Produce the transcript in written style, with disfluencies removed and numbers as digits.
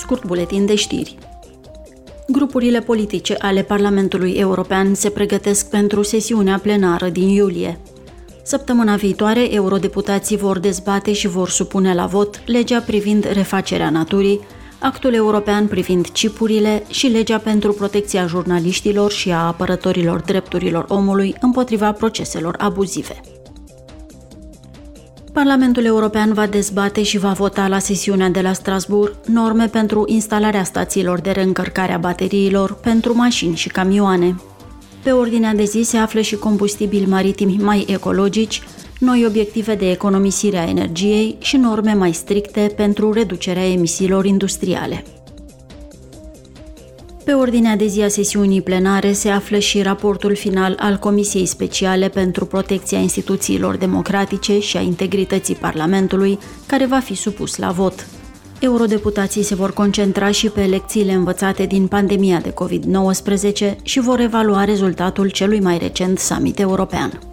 Scurt buletin de știri. Grupurile politice ale Parlamentului European se pregătesc pentru sesiunea plenară din iulie. Săptămâna viitoare, eurodeputații vor dezbate și vor supune la vot legea privind refacerea naturii, actul european privind cipurile și legea pentru protecția jurnaliștilor și a apărătorilor drepturilor omului împotriva proceselor abuzive. Parlamentul European va dezbate și va vota la sesiunea de la Strasbourg norme pentru instalarea stațiilor de reîncărcare a bateriilor pentru mașini și camioane. Pe ordinea de zi se află și combustibili maritimi mai ecologici, noi obiective de economisire a energiei și norme mai stricte pentru reducerea emisiilor industriale. Pe ordinea de zi a sesiunii plenare se află și raportul final al Comisiei Speciale pentru Protecția Instituțiilor Democratice și a Integrității Parlamentului, care va fi supus la vot. Eurodeputații se vor concentra și pe lecțiile învățate din pandemia de COVID-19 și vor evalua rezultatul celui mai recent summit european.